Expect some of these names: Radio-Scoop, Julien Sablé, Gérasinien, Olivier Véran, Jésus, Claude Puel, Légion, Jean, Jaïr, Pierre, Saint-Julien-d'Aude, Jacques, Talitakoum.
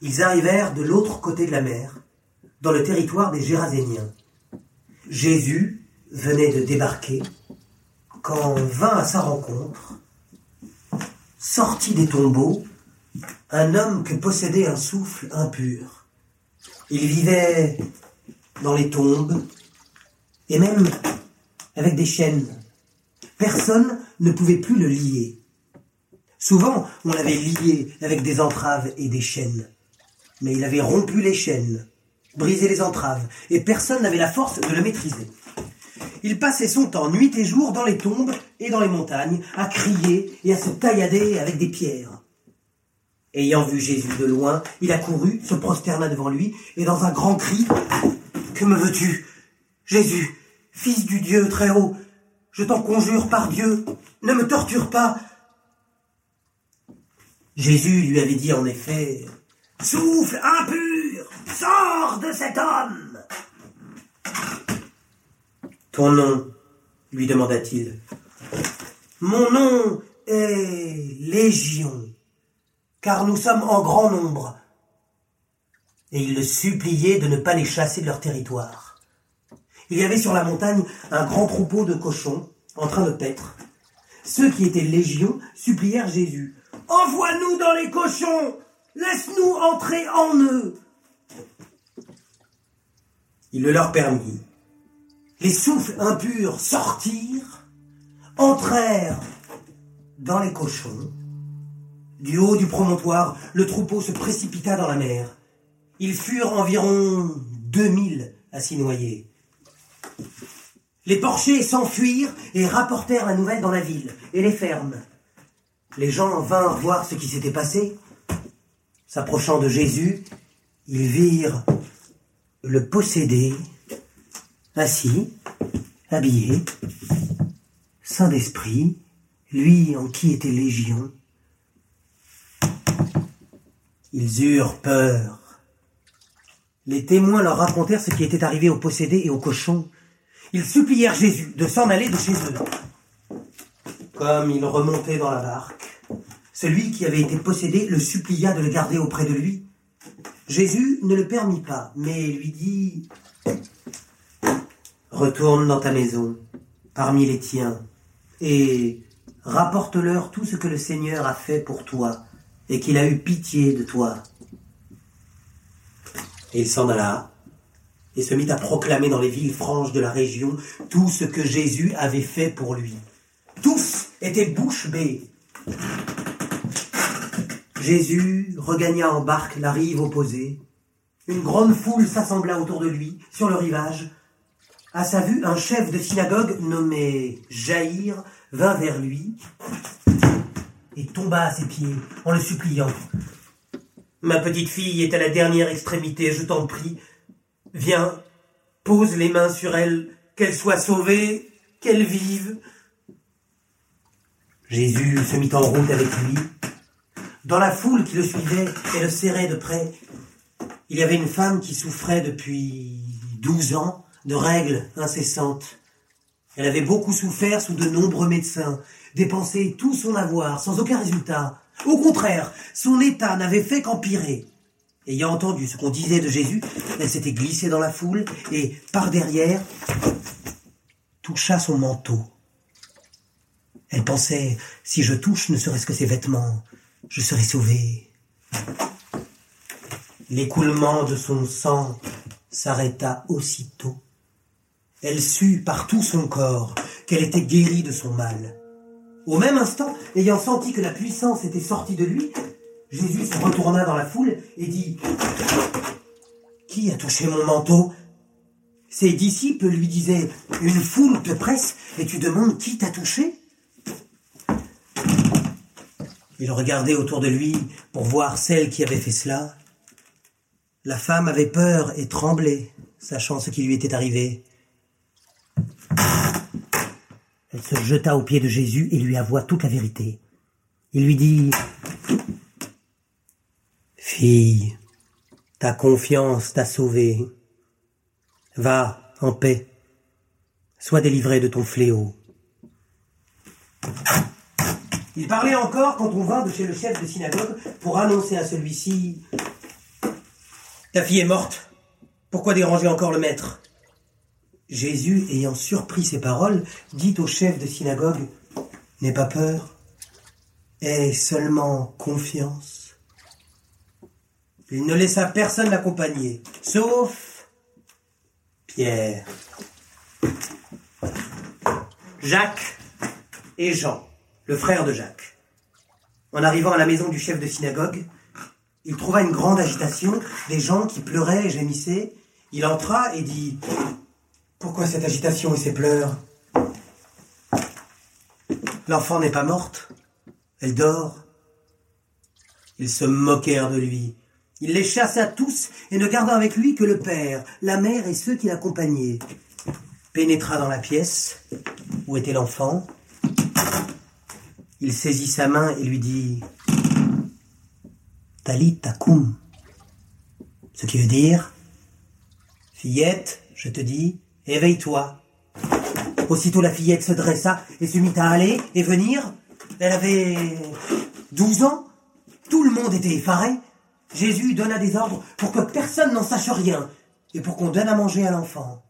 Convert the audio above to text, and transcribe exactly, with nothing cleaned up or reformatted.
Ils arrivèrent de l'autre côté de la mer, dans le territoire des Géraséniens. Jésus venait de débarquer, quand vint à sa rencontre, sorti des tombeaux, un homme que possédait un souffle impur. Il vivait dans les tombes, et même avec des chaînes. Personne ne pouvait plus le lier. Souvent, on l'avait lié avec des entraves et des chaînes. Mais il avait rompu les chaînes, brisé les entraves, et personne n'avait la force de le maîtriser. Il passait son temps, nuit et jour, dans les tombes et dans les montagnes, à crier et à se taillader avec des pierres. Ayant vu Jésus de loin, il accourut, se prosterna devant lui, et dans un grand cri, « Que me veux-tu, Jésus, fils du Dieu très haut, je t'en conjure par Dieu, ne me torture pas !» Jésus lui avait dit en effet, « Souffle impur, sors de cet homme !» « Ton nom ?» lui demanda-t-il. « Mon nom est Légion, car nous sommes en grand nombre. » Et il le suppliait de ne pas les chasser de leur territoire. Il y avait sur la montagne un grand troupeau de cochons en train de paître. Ceux qui étaient Légion supplièrent Jésus. « Envoie-nous dans les cochons, laisse-nous entrer en eux !» Il le leur permit. Les souffles impurs sortirent, entrèrent dans les cochons. Du haut du promontoire, le troupeau se précipita dans la mer. Ils furent environ deux mille à s'y noyer. Les porchers s'enfuirent et rapportèrent la nouvelle dans la ville et les fermes. Les gens vinrent voir ce qui s'était passé. S'approchant de Jésus, ils virent le possédé, assis, habillé, saint d'esprit, lui en qui était Légion. Ils eurent peur. Les témoins leur racontèrent ce qui était arrivé aux possédés et aux cochons. Ils supplièrent Jésus de s'en aller de chez eux. Comme il remontait dans la barque, celui qui avait été possédé le supplia de le garder auprès de lui. Jésus ne le permit pas, mais lui dit... « Retourne dans ta maison, parmi les tiens, et rapporte-leur tout ce que le Seigneur a fait pour toi, et qu'il a eu pitié de toi. » Et il s'en alla, et se mit à proclamer dans les villes franches de la région tout ce que Jésus avait fait pour lui. Tous étaient bouche bée. Jésus regagna en barque la rive opposée. Une grande foule s'assembla autour de lui, sur le rivage. À sa vue, un chef de synagogue nommé Jaïr vint vers lui et tomba à ses pieds en le suppliant. « Ma petite fille est à la dernière extrémité, je t'en prie. Viens, pose les mains sur elle, qu'elle soit sauvée, qu'elle vive. » Jésus se mit en route avec lui. Dans la foule qui le suivait et le serrait de près, il y avait une femme qui souffrait depuis douze ans de règles incessantes. Elle avait beaucoup souffert sous de nombreux médecins, dépensé tout son avoir sans aucun résultat. Au contraire, son état n'avait fait qu'empirer. Ayant entendu ce qu'on disait de Jésus, elle s'était glissée dans la foule et, par derrière, toucha son manteau. Elle pensait, si je touche ne serait-ce que ses vêtements, je serai sauvée. L'écoulement de son sang s'arrêta aussitôt. Elle sut par tout son corps qu'elle était guérie de son mal. Au même instant, ayant senti que la puissance était sortie de lui, Jésus se retourna dans la foule et dit « Qui a touché mon manteau ?» Ses disciples lui disaient « Une foule te presse et tu demandes qui t'a touché ?» Il regardait autour de lui pour voir celle qui avait fait cela. La femme avait peur et tremblait, sachant ce qui lui était arrivé. Elle se jeta aux pieds de Jésus et lui avoua toute la vérité. Il lui dit « Fille, ta confiance t'a sauvée. Va en paix, sois délivrée de ton fléau. » Il parlait encore quand on vint de chez le chef de synagogue pour annoncer à celui-ci « Ta fille est morte. Pourquoi déranger encore le maître ? Jésus, ayant surpris ces paroles, dit au chef de synagogue, « N'aie pas peur, aie seulement confiance. » Il ne laissa personne l'accompagner, sauf Pierre, Jacques et Jean, le frère de Jacques. En arrivant à la maison du chef de synagogue, il trouva une grande agitation, des gens qui pleuraient et gémissaient. Il entra et dit « Pourquoi cette agitation et ces pleurs ? L'enfant n'est pas morte, elle dort. » Ils se moquèrent de lui. Il les chassa tous et ne garda avec lui que le père, la mère et ceux qui l'accompagnaient. Pénétra dans la pièce où était l'enfant. Il saisit sa main et lui dit « Talitakoum », ce qui veut dire « Fillette, je te dis, éveille-toi ». Aussitôt la fillette se dressa et se mit à aller et venir. Elle avait douze ans, tout le monde était effaré. Jésus donna des ordres pour que personne n'en sache rien et pour qu'on donne à manger à l'enfant.